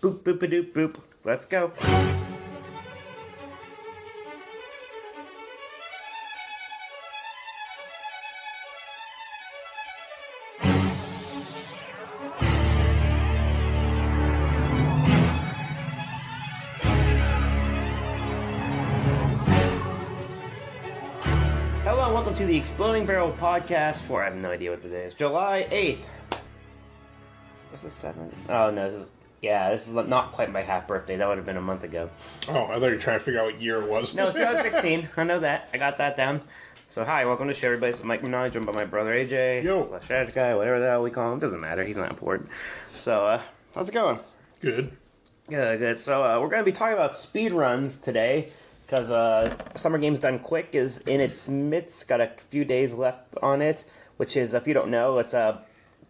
Boop, boop, a doop, boop. Let's go. To the Exploding Barrel podcast for, I have no idea what the day is, July 8th. Is this 7th? Oh, no, this is not quite my half birthday. That would have been a month ago. Oh, I thought you were trying to figure out what year it was. No, it's 2016. I know that. I got that down. So, hi, welcome to the show, everybody. This is Mike Minaj, joined by my brother AJ. Yo. Slash Ash Guy, whatever the hell we call him. Doesn't matter. He's not important. So, how's it going? Good. Good. So, we're going to be talking about speedruns today. Because Summer Games Done Quick is in its midst, got a few days left on it, which is, if you don't know, it's a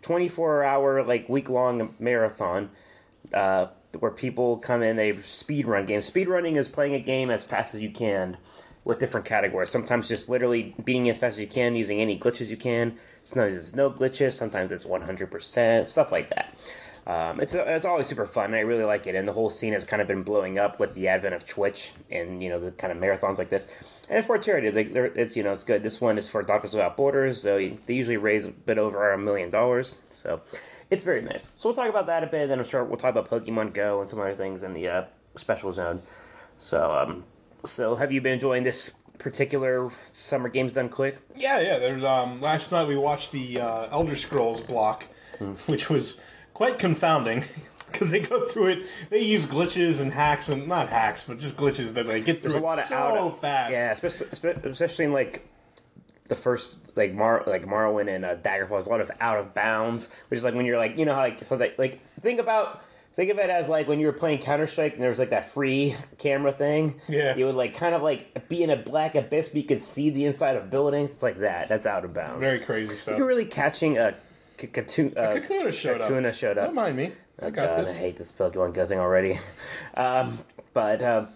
24-hour, like, week-long marathon where people come in, they speedrun games. Speedrunning is playing a game as fast as you can with different categories. Sometimes just literally beating it as fast as you can, using any glitches you can. Sometimes it's no glitches, sometimes it's 100%, stuff like that. It's always super fun. I really like it, and the whole scene has kind of been blowing up with the advent of Twitch and the kind of marathons like this. And for a charity, it's good. This one is for Doctors Without Borders, so they usually raise a bit over $1 million. So it's very nice. So we'll talk about that a bit, and then I'm sure we'll talk about Pokemon Go and some other things in the special zone. So so have you been enjoying this particular Summer Games Done Quick? Yeah. There's last night we watched the Elder Scrolls block, which was quite confounding, because they go through it, they use glitches and hacks, and not hacks, but just glitches that they get through fast. Yeah, especially in, the first, Morrowind and Daggerfall, there's a lot of out-of-bounds, which is, when you're, think of it as, when you were playing Counter Strike, and there was, that free camera thing. Yeah. You would, be in a black abyss, but you could see the inside of buildings. It's like that. That's out-of-bounds. Very crazy stuff. You're really catching a Kakuna showed up. Don't mind me. I hate this Pokemon Go thing already. So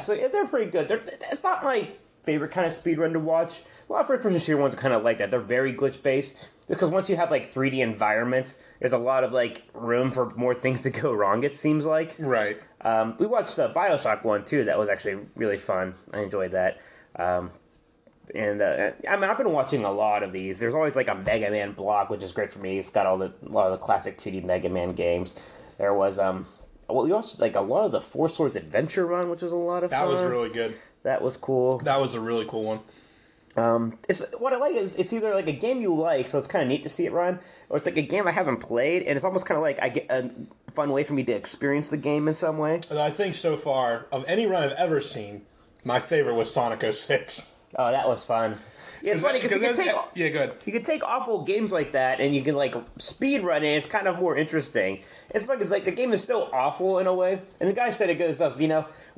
they're pretty good. It's not my favorite kind of speedrun to watch. A lot of first-person shooter ones are kind of like that. They're very glitch-based. Because once you have, 3D environments, there's a lot of, room for more things to go wrong, it seems like. Right. We watched the Bioshock one, too. That was actually really fun. I enjoyed that. I've been watching a lot of these. There's always a Mega Man block, which is great for me. It's got a lot of the classic 2D Mega Man games. There was we watched a lot of the Four Swords Adventure run, which was a lot of fun. That was really good. That was cool. That was a really cool one. It's what I like is it's either a game you like, so it's kind of neat to see it run, or it's a game I haven't played, and it's almost kind of I get a fun way for me to experience the game in some way. I think so far of any run I've ever seen, my favorite was Sonic 06. Oh, that was fun. Yeah, it's funny because you can take awful games like that and you can speed run it. It's kind of more interesting. It's fun because the game is still awful in a way. And the guy said it good stuff. So,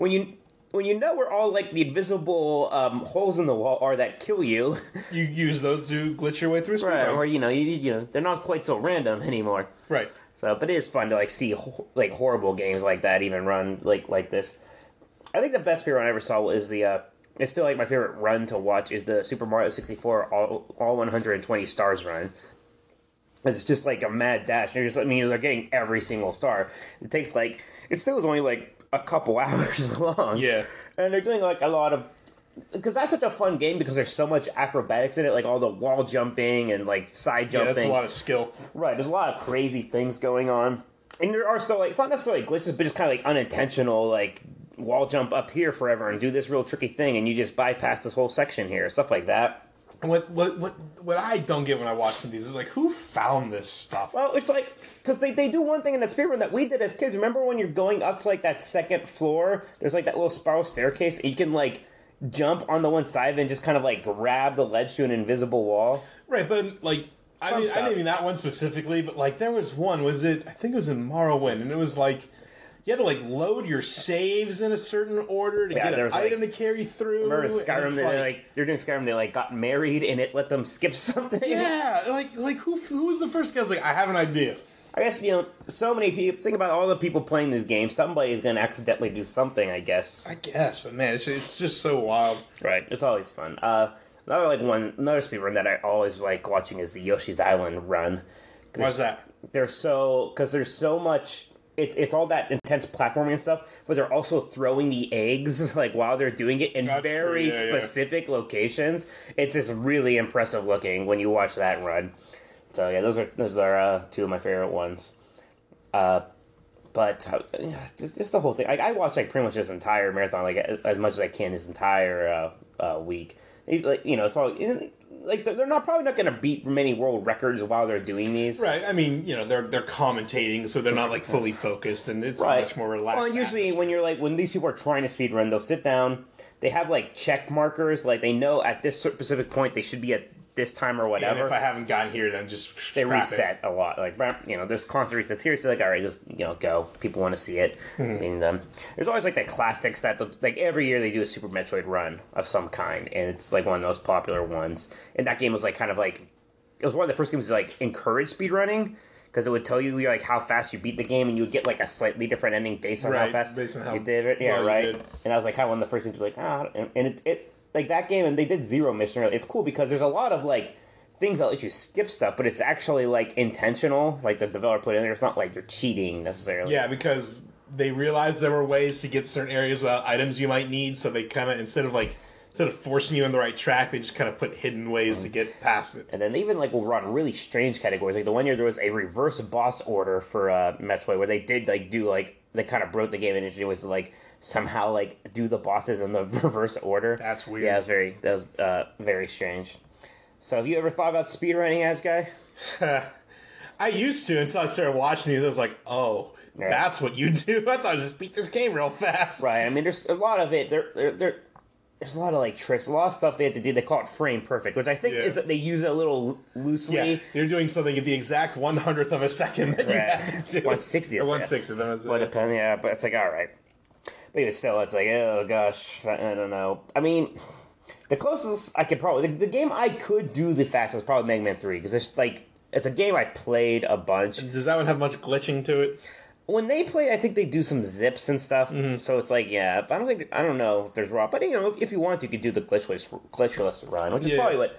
when you know where all the invisible holes in the wall are that kill you, you use those to glitch your way through. Right, or they're not quite so random anymore. Right. So, but it is fun to see horrible games like that even run like this. I think the best speedrun I ever saw was the. It's still my favorite run to watch is the Super Mario 64 all 120 stars run. It's just a mad dash. They're just they're getting every single star. It takes it still is only a couple hours long. Yeah, and they're doing a lot of because that's such a fun game because there's so much acrobatics in it, all the wall jumping and side jumping. Yeah, that's a lot of skill. Right, there's a lot of crazy things going on, and there are still it's not necessarily glitches, but just kind of unintentional wall jump up here forever and do this real tricky thing and you just bypass this whole section here, stuff like that. What I don't get when I watch some of these is who found this stuff? Well, it's because they do one thing in that speedrun that we did as kids. Remember when you're going up to that second floor, there's that little spiral staircase and you can jump on the one side of it and just kind of grab the ledge to an invisible wall. Right, but I didn't mean that one specifically, but there was one, I think it was in Morrowind, and it was you had to load your saves in a certain order to get an item to carry through. Remember Skyrim? They're doing Skyrim. They got married and it let them skip something. Yeah, who was the first guy? I was I have an idea. I guess so many people. Think about all the people playing this game. Somebody's gonna accidentally do something. I guess, but man, it's just so wild. Right, it's always fun. Another speedrun that I always like watching is the Yoshi's Island run. Why's that? Because there's so much. it's all that intense platforming and stuff, but they're also throwing the eggs like while they're doing it in very specific locations. It's just really impressive looking when you watch that run. So yeah, those are two of my favorite ones. But just the whole thing. Like, I watched like pretty much this entire marathon, like as much as I can this entire week. It's all like they're probably not going to beat many world records while they're doing these. Right. I mean, they're commentating, so they're not like fully focused, and it's much more relaxed. Well, usually atmosphere. when these people are trying to speedrun, they'll sit down. They have like check markers, like they know at this specific point they should be at this time or whatever. And if I haven't gotten here, then just they reset it a lot. Like, there's constant resets here. So like, all right, just go. People want to see it. Mm-hmm. I mean, there's always like the classics that like every year they do a Super Metroid run of some kind, and it's like one of those popular ones. And that game was like kind of like it was one of the first games to like encourage speedrunning, because it would tell you like how fast you beat the game, and you would get like a slightly different ending based on how fast you did it. Yeah, well, right. And I was like, kind of one of the first games to be like and it like that game, and they did Zero Mission. It's cool because there's a lot of like things that let you skip stuff, but it's actually like intentional. Like the developer put in there, it's not like you're cheating necessarily. Yeah, because they realized there were ways to get certain areas without items you might need, so they kind of instead of forcing you on the right track, they just kind of put hidden ways to get past it. And then they even like will run really strange categories. Like the one year there was a reverse boss order for Metroid, where they did like do like they kind of broke the game initially was like somehow like do the bosses in the reverse order. That's weird. Yeah, that was very strange. So have you ever thought about speedrunning, Ash guy? I used to until I started watching these. I was like, oh, right. That's what you do. I thought I just beat this game real fast. Right. I mean, there's a lot of it. There's a lot of like tricks, a lot of stuff they have to do. They call it frame perfect, which I think is that they use it a little loosely. Yeah, you're doing something at the exact 100th of a second that you have to do. 1/60th. Or 1/60th. Well, depending, but it's like, all right. But even still, it's like, oh gosh, I don't know. I mean, the closest I could probably... The game I could do the fastest is probably Mega Man 3, because it's like it's a game I played a bunch. Does that one have much glitching to it? When they play, I think they do some zips and stuff, so it's like, I don't know if there's raw, but if you want to, you could do the glitchless run, which is probably what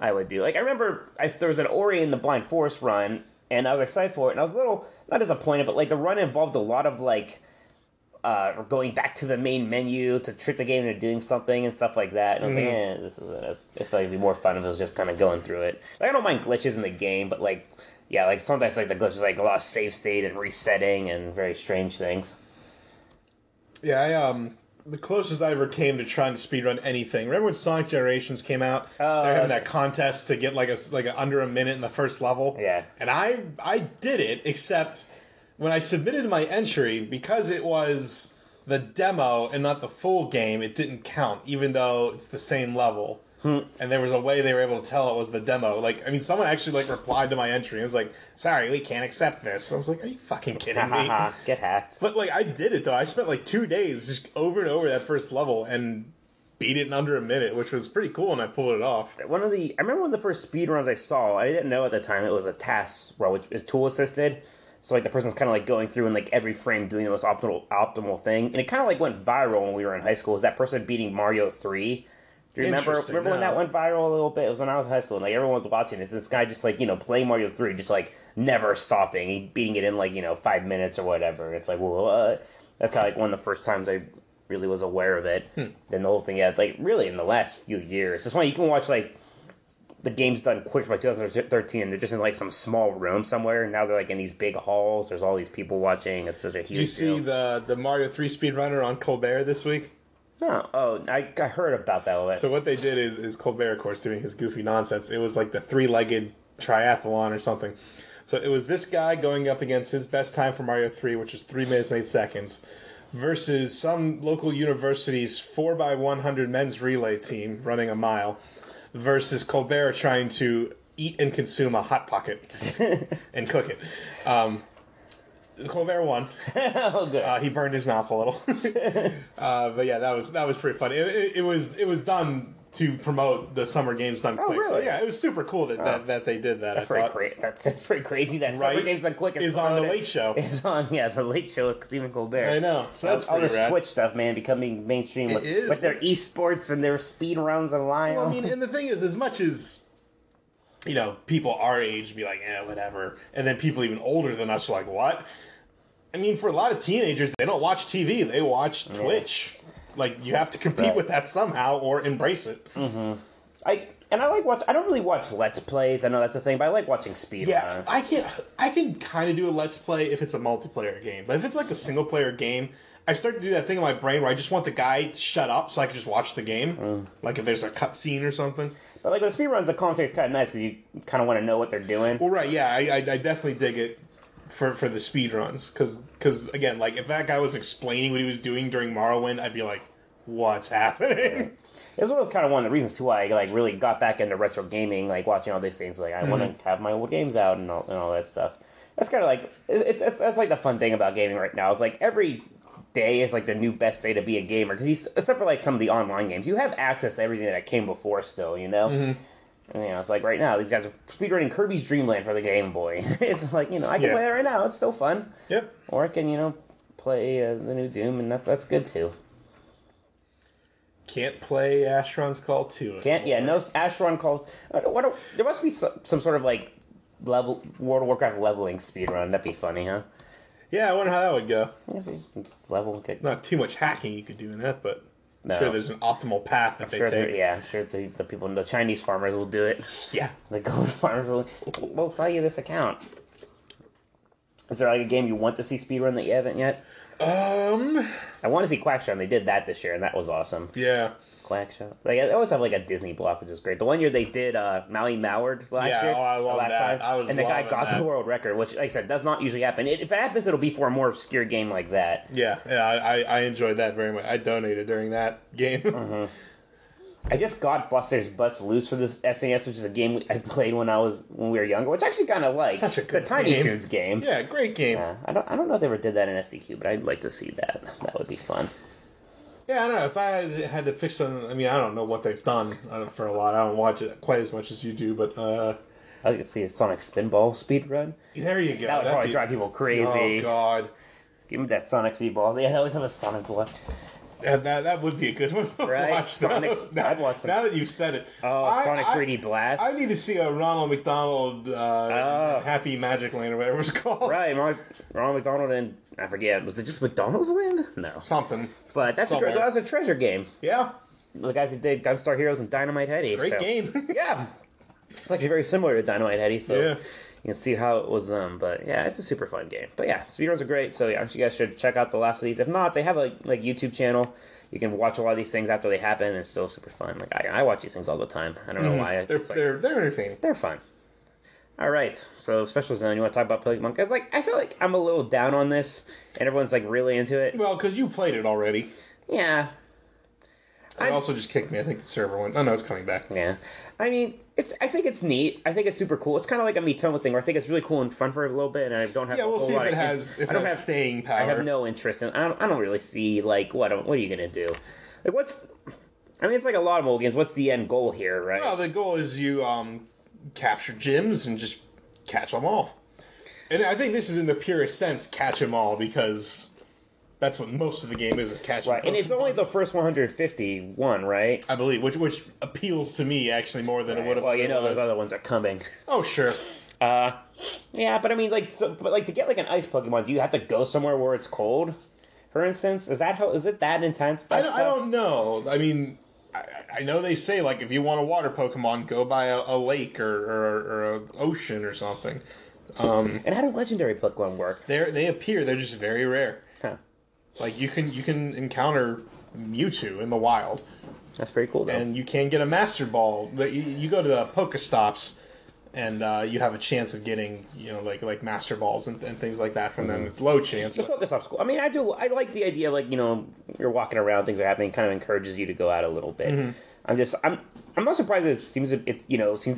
I would do. Like, I remember there was an Ori in the Blind Forest run, and I was excited for it, and I was a little, not disappointed, but like the run involved a lot of like, going back to the main menu to trick the game into doing something and stuff like that, and I was like, this isn't as, I feel like it'd be more fun if it was just kind of going through it. Like, I don't mind glitches in the game, but like, yeah, like sometimes like the glitch is like a lot of save state and resetting and very strange things. Yeah, the closest I ever came to trying to speedrun anything. Remember when Sonic Generations came out? They're having that contest to get like under a minute in the first level. Yeah, and I did it, except when I submitted my entry, because it was the demo and not the full game, it didn't count, even though it's the same level. And there was a way they were able to tell it was the demo. Like, I mean, someone actually, like, replied to my entry. It was like, sorry, we can't accept this. I was like, are you fucking kidding me? Get hacked. But, like, I did it, though. I spent, like, 2 days just over and over that first level and beat it in under a minute, which was pretty cool, and I pulled it off. I remember one of the first speedruns I saw, I didn't know at the time, it was a task roll, which is tool-assisted. So, like, the person's kind of, like, going through and, like, every frame doing the most optimal thing. And it kind of, like, went viral when we were in high school. It was that person beating Mario 3. Do you remember when that went viral a little bit? It was when I was in high school, and like everyone was watching. It's this guy just like playing Mario 3, just like never stopping, he beating it in like 5 minutes or whatever. It's like, well, that's kind of like one of the first times I really was aware of it. Then the whole thing, it's like really in the last few years. That's why you can watch like the games done quick by 2013, and they're just in like some small room somewhere. And now they're like in these big halls. There's all these people watching. It's such a huge deal. Did you see the Mario 3 speedrunner on Colbert this week? No. Oh, I heard about that a little bit. So what they did is Colbert, of course, doing his goofy nonsense. It was like the three-legged triathlon or something. So it was this guy going up against his best time for Mario 3, which was 3 minutes and 8 seconds, versus some local university's 4x100 men's relay team running a mile, versus Colbert trying to eat and consume a Hot Pocket and cook it. Colbert won. Oh, good. He burned his mouth a little. But yeah, that was pretty funny. It was done to promote the Summer Games Done Quick. Really? So yeah, it was super cool that they did that. That's pretty crazy that Summer Games Done Quick is on the Late Show. It's on, the Late Show with Stephen Colbert. I know. So that's all this rad Twitch stuff, man, becoming mainstream with their esports and their speed runs and Lion. Well, I mean, and the thing is, as much as people our age be like, whatever, and then people even older than us are like, what? I mean, for a lot of teenagers, they don't watch TV. They watch Twitch. Like, you have to compete with that somehow or embrace it. Mm-hmm. I like watch. I don't really watch Let's Plays. I know that's a thing, but I like watching speedruns. Yeah, I can kind of do a Let's Play if it's a multiplayer game. But if it's like a single-player game, I start to do that thing in my brain where I just want the guy to shut up so I can just watch the game. Mm. Like if there's a cutscene or something. But like with speedruns, the commentary's kind of nice because you kind of want to know what they're doing. Well, right, yeah. I definitely dig it for the speedruns. Because, again, like if that guy was explaining what he was doing during Morrowind, I'd be like, what's happening? It was kind of one of the reasons, too, why I like really got back into retro gaming, like watching all these things. Like, I want to have my old games out and all that stuff. That's kind of like, that's like the fun thing about gaming right now. It's like every day is like the new best day to be a gamer. Because except for like some of the online games, you have access to everything that came before still, you know? Mm-hmm. And, you know, it's like right now, these guys are speedrunning Kirby's Dreamland for the Game Boy. It's like, you know, I can play that right now. It's still fun. Yep. Or I can, you know, play the new Doom, and that's good, too. Can't play Asheron's Call 2. Can't, yeah, no Asheron Call. There must be some sort of, like, level World of Warcraft leveling speedrun. That'd be funny, huh? Yeah, I wonder how that would go. Level. Not too much hacking you could do in that, but I'm sure there's an optimal path that they take. Yeah, I'm sure the people, the Chinese farmers will do it. Yeah. The gold farmers will, we'll sell you this account. Is there, like, a game you want to see speedrun that you haven't yet? I want to see Quackshot, and they did that this year, and that was awesome. Yeah. Quackshot. Like, I always have, like, a Disney block, which is great. The one year they did Maui Maward last year. Yeah, I love that. And the guy got the world record, which, like I said, does not usually happen. If it happens, it'll be for a more obscure game like that. Yeah, I enjoyed that very much. I donated during that game. Mm-hmm. I just got Buster's Bust Loose for this SNES, which is a game I played when we were younger, which I actually kind of like. Such a good It's a Tiny Toons game. Yeah, great game. I don't know if they ever did that in SDQ, but I'd like to see that. That would be fun. Yeah, I don't know. If I had to pick some, I mean, I don't know what they've done for a lot. I don't watch it quite as much as you do, but... I could see a Sonic Spinball speedrun. There you go. That would probably drive people crazy. Oh, God. Give me that Sonic Speedball. Yeah, I always have a Sonic block. Yeah, that would be a good one to watch. I'd watch now that you've said it. Oh, Sonic 3D Blast. I need to see a Ronald McDonald Happy Magic Land or whatever it's called. Right, Ronald McDonald and I forget. Was it just McDonald's Land? No. Something. But that's a treasure game. Yeah. The guys who did Gunstar Heroes and Dynamite Headdy. Great game. Yeah. It's actually very similar to Dynamite Headdy, so yeah. You can see how it was them, but yeah, it's a super fun game. But yeah, speedruns are great, so yeah, you guys should check out the last of these. If not, they have a YouTube channel. You can watch a lot of these things after they happen, and it's still super fun. Like I watch these things all the time. I don't know why. They're entertaining. They're fun. All right, so Special Zone, you want to talk about Pokemon? Because I feel like I'm a little down on this, and everyone's really into it. Well, because you played it already. Yeah. It also just kicked me. I think the server went... Oh, no, it's coming back. Yeah. I mean, I think it's neat. I think it's super cool. It's kind of like a Miitomo thing, where I think it's really cool and fun for a little bit, and I don't have a whole lot of... Yeah, we'll see if it has staying power. I have no interest in... I don't really see, what are you going to do? Like, what's... I mean, it's like a lot of mobile games. What's the end goal here, right? Well, the goal is you capture gyms and just catch them all. And I think this is, in the purest sense, catch them all, because... That's what most of the game is catching. Right, Pokemon. And it's only the first 151, right? I believe, which appeals to me actually more than it would have. Well, those other ones are coming. Oh, sure. Yeah, but I mean, to get an ice Pokemon, do you have to go somewhere where it's cold? For instance, is it that intense? I don't know. I mean, I know they say if you want a water Pokemon, go by a lake or an ocean or something. And how do legendary Pokemon work? They appear. They're just very rare. Huh. You can encounter Mewtwo in the wild. That's pretty cool, though. And you can get a Master Ball. You go to the Pokestops, and you have a chance of getting, Master Balls and things like that from them. It's low chance. The Pokestop's cool. I mean, I like the idea of, you're walking around, things are happening. It kind of encourages you to go out a little bit. Mm-hmm. I'm not surprised that it seems to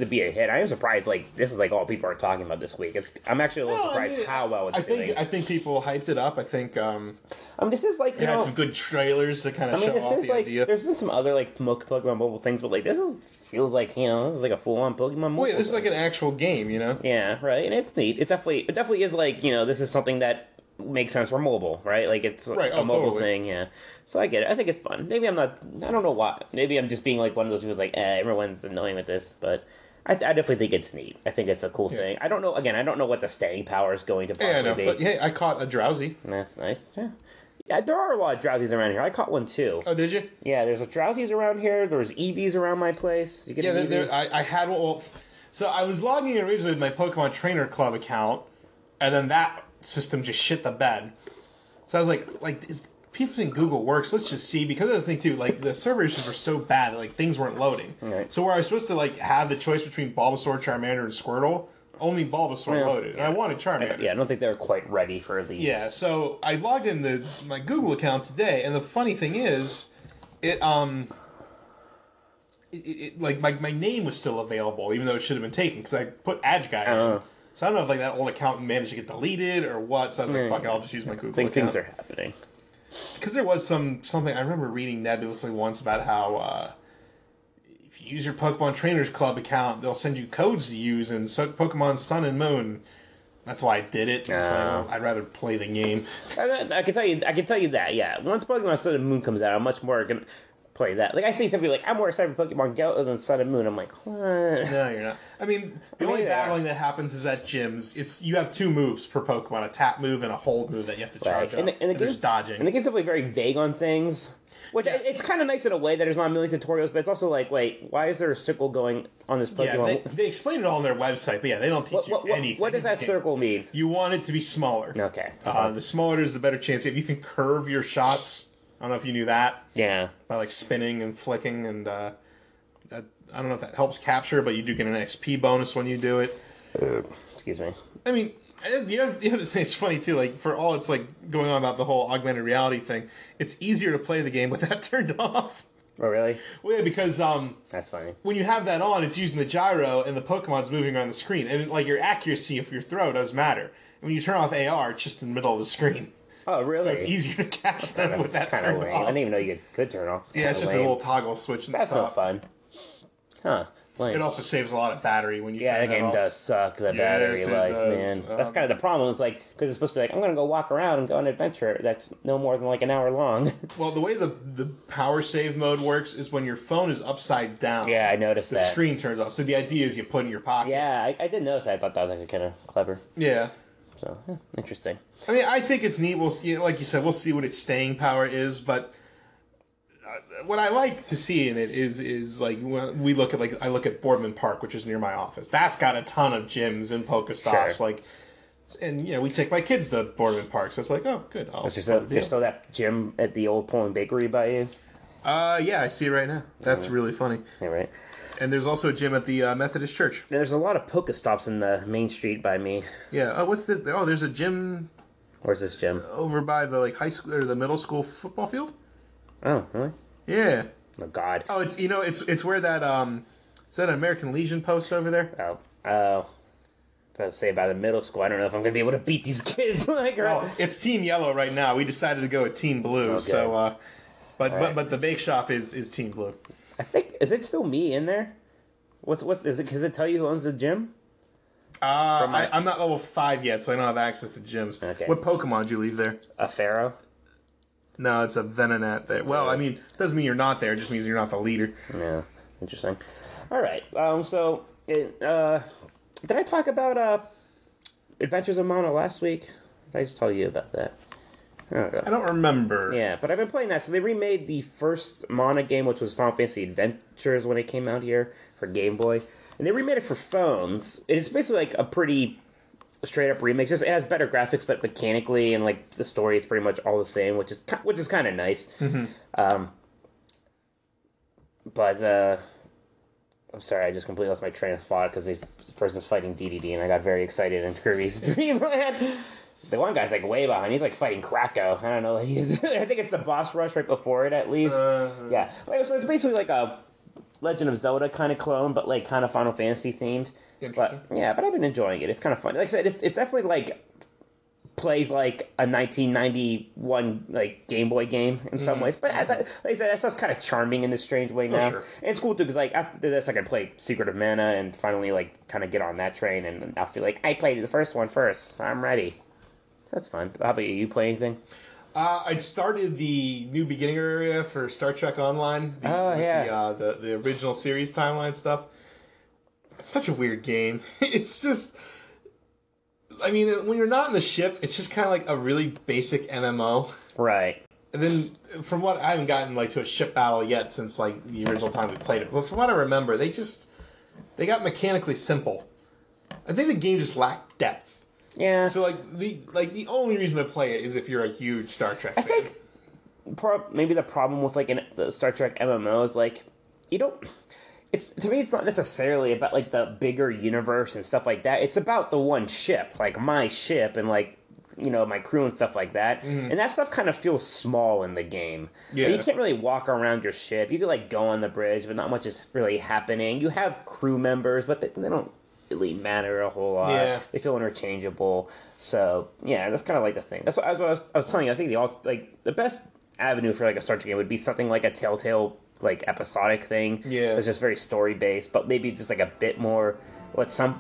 be a hit. I am surprised this is all people are talking about this week. I'm actually a little surprised how well it's doing. I think people hyped it up. I think this is it had some good trailers to kind of show off the idea. There's been some other Pokemon mobile things, but this is a full-on Pokemon mobile. Wait, this is an actual game, Yeah, right. And it's neat. It definitely is this is something that makes sense for mobile, right? It's a mobile thing, yeah. So I get it. I think it's fun. Maybe I'm not... I don't know why. Maybe I'm just being one of those people everyone's annoying with this, but I definitely think it's neat. I think it's a cool thing. I don't know. Again, I don't know what the staying power is going to possibly be. But hey, I caught a drowsy. That's nice. Yeah, there are a lot of drowsies around here. I caught one too. Oh, did you? Yeah, there's a drowsies around here. There's EVs around my place. You get I had one. Well, so I was logging in originally with my Pokemon Trainer Club account, and then that system just shit the bed. So I was like is people think Google works? Let's just see, because of this thing too. Like the server issues were so bad that like things weren't loading. Right. So where I was supposed to like have the choice between Bulbasaur, Charmander, and Squirtle. Only Bulbasaur loaded, and I wanted Charmander. I don't think they were quite ready for the... Yeah, so I logged in my Google account today, and the funny thing is, my name was still available, even though it should have been taken, because I put AdGuy in. So I don't know if, that old account managed to get deleted or what, so I was like, fuck it, I'll just use my Google account. Things are happening. Because there was something, I remember reading nebulously once about how... if you use your Pokemon Trainers Club account, they'll send you codes to use in Pokemon Sun and Moon. That's why I did it. It's I'd rather play the game. I can tell you that. Yeah, once Pokemon Sun and Moon comes out, I'm much more gonna play that. Like I see somebody like, I'm more excited for Pokemon Go than Sun and Moon. I'm like, what? No, you're not. I mean, the only battling that happens is at gyms. It's you have two moves per Pokemon: a tap move and a hold move that you have to charge up. And there's dodging. And it gets simply very vague on things. Which, it's kind of nice in a way that there's not a million tutorials, but it's also like, wait, why is there a circle going on this Pokemon? Yeah, they explain it all on their website, but they don't teach you anything. What does that circle mean? You want it to be smaller. Okay. The smaller it is, the better chance. If you can curve your shots, I don't know if you knew that. Yeah. By, spinning and flicking, and I don't know if that helps capture, but you do get an XP bonus when you do it. Excuse me. I mean... The other thing that's funny, too, for all it's, going on about the whole augmented reality thing, it's easier to play the game with that turned off. Oh, really? Well, yeah, because... that's funny. When you have that on, it's using the gyro, and the Pokemon's moving around the screen. And, your accuracy for your throw does matter. And when you turn off AR, it's just in the middle of the screen. Oh, really? So it's easier to catch them with that turned off. I didn't even know you could turn off. Yeah, it's just a little toggle switch. That's not fun. Huh. It also saves a lot of battery when you turn that off. Yeah, the game does suck, the battery life, man. That's kind of the problem. It's because it's supposed to be I'm going to go walk around and go on an adventure that's no more than an hour long. Well, the way the power save mode works is when your phone is upside down. Yeah, I noticed that. The screen turns off. So the idea is you put it in your pocket. Yeah, I did notice that. I thought that was kind of clever. Yeah. So, interesting. I mean, I think it's neat. We'll, like you said, we'll see what its staying power is, but... What I like to see in it is when we look at I look at Boardman Park, which is near my office. That's got a ton of gyms and Pokestops. Sure. And we take my kids to Boardman Park, so it's oh good. There's still that gym at the old Pullman Bakery by you. Yeah, I see it right now. That's really funny. Yeah, right. And there's also a gym at the Methodist Church. There's a lot of Pokestops in the main street by me. Yeah. Oh, what's this? Oh, there's a gym. Where's this gym? Over by the high school or the middle school football field. Oh, really? Yeah. Oh, God. Oh, it's it's where that is that an American Legion post over there? Oh, I was gonna say by the middle school. I don't know if I'm gonna be able to beat these kids. Well, it's Team Yellow right now. We decided to go with Team Blue. Okay. So, but the bake shop is Team Blue. I think is it still me in there? What's is it? Does it tell you who owns the gym? I'm not level 5 yet, so I don't have access to gyms. Okay. What Pokemon did you leave there? A Pharaoh. No, it's a Venonat there. Well, I mean, it doesn't mean you're not there. It just means you're not the leader. Yeah, interesting. All right. So, did I talk about Adventures of Mono last week? Did I just tell you about that? I don't remember. Yeah, but I've been playing that. So they remade the first Mono game, which was Final Fantasy Adventures when it came out here for Game Boy. And they remade it for phones. It's basically a pretty... straight up remake. Just it has better graphics, but mechanically and the story is pretty much all the same, which is kind of nice. Mm-hmm. I'm sorry, I just completely lost my train of thought because this person's fighting DDD, and I got very excited in Kirby's Dreamland. The one guy's way behind. He's fighting Krako. I don't know what he is. I think it's the boss rush right before it, at least. Yeah. So it's basically a Legend of Zelda kind of clone, but kind of Final Fantasy themed. But, but I've been enjoying it. It's kind of fun. Like I said, it's definitely plays a 1991 Game Boy game in some ways. But like I said, that sounds kind of charming in a strange way now. Sure. And it's cool too because after this, I can play Secret of Mana and finally kind of get on that train, and I'll feel I played the first one first. So I'm ready. That's fun. How about you? You play anything? I started the new beginner area for Star Trek Online. The original series timeline stuff. such a weird game. It's just, I mean, when you're not in the ship, it's just kind of like a really basic MMO. Right. And then, from what, I haven't gotten like to a ship battle yet since like the original time we played it. But from what I remember, they got mechanically simple. I think the game just lacked depth. Yeah. So like the only reason to play it is if you're a huge Star Trek fan. I think maybe the problem with like the Star Trek MMO is like you don't. It's, to me, it's not necessarily about like the bigger universe and stuff like that. It's about the one ship, like my ship, and like, you know, my crew and stuff like that. Mm-hmm. And that stuff kind of feels small in the game. Yeah. Like, you can't really walk around your ship. You can like go on the bridge, but not much is really happening. You have crew members, but they don't really matter a whole lot. Yeah. They feel interchangeable. So yeah, that's kind of like the thing. That's what I was telling you. I think the best avenue for like a Star Trek game would be something like a Telltale like episodic thing. Yeah. It's just very story based, but maybe just like a bit more. With some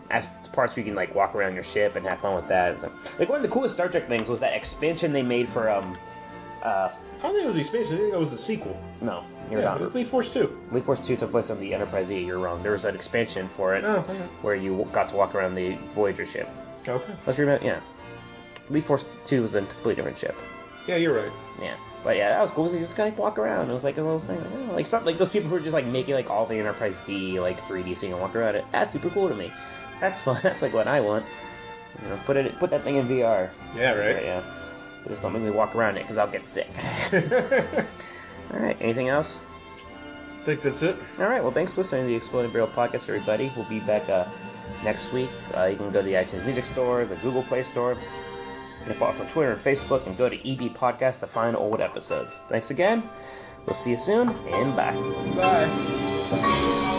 parts where you can like walk around your ship and have fun with that. So, like one of the coolest Star Trek things was that expansion they made for I don't think it was the expansion. I think it was the sequel. No, you're not. It was Leaf Force 2. Leaf Force 2 took place on the Enterprise E. You're wrong. There was an expansion for it where you got to walk around the Voyager ship. Okay. Let's remember. Yeah, Leaf Force 2 was a completely different ship. Yeah, you're right. Yeah. But yeah, that was cool. It was just kind of walk around. It was like a little thing, like something like those people who are just like making like all the Enterprise D like 3D, so you can walk around it. That's super cool to me. That's fun. That's like what I want. You know, put that thing in VR. Yeah, right. Yeah, but just don't make me walk around it because I'll get sick. All right. Anything else? I think that's it. All right. Well, thanks for listening to the Exploding Barrel podcast, everybody. We'll be back next week. You can go to the iTunes Music Store, the Google Play Store. You can follow us on Twitter and Facebook, and go to EB Podcast to find old episodes. Thanks again. We'll see you soon, and bye. Bye.